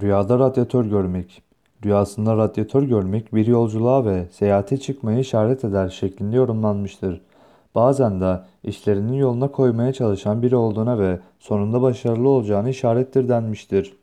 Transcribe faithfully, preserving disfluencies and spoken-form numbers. Rüyada radyatör görmek. Rüyasında radyatör görmek bir yolculuğa ve seyahate çıkmaya işaret eder şeklinde yorumlanmıştır. Bazen de işlerinin yoluna koymaya çalışan biri olduğuna ve sonunda başarılı olacağına işarettir denmiştir.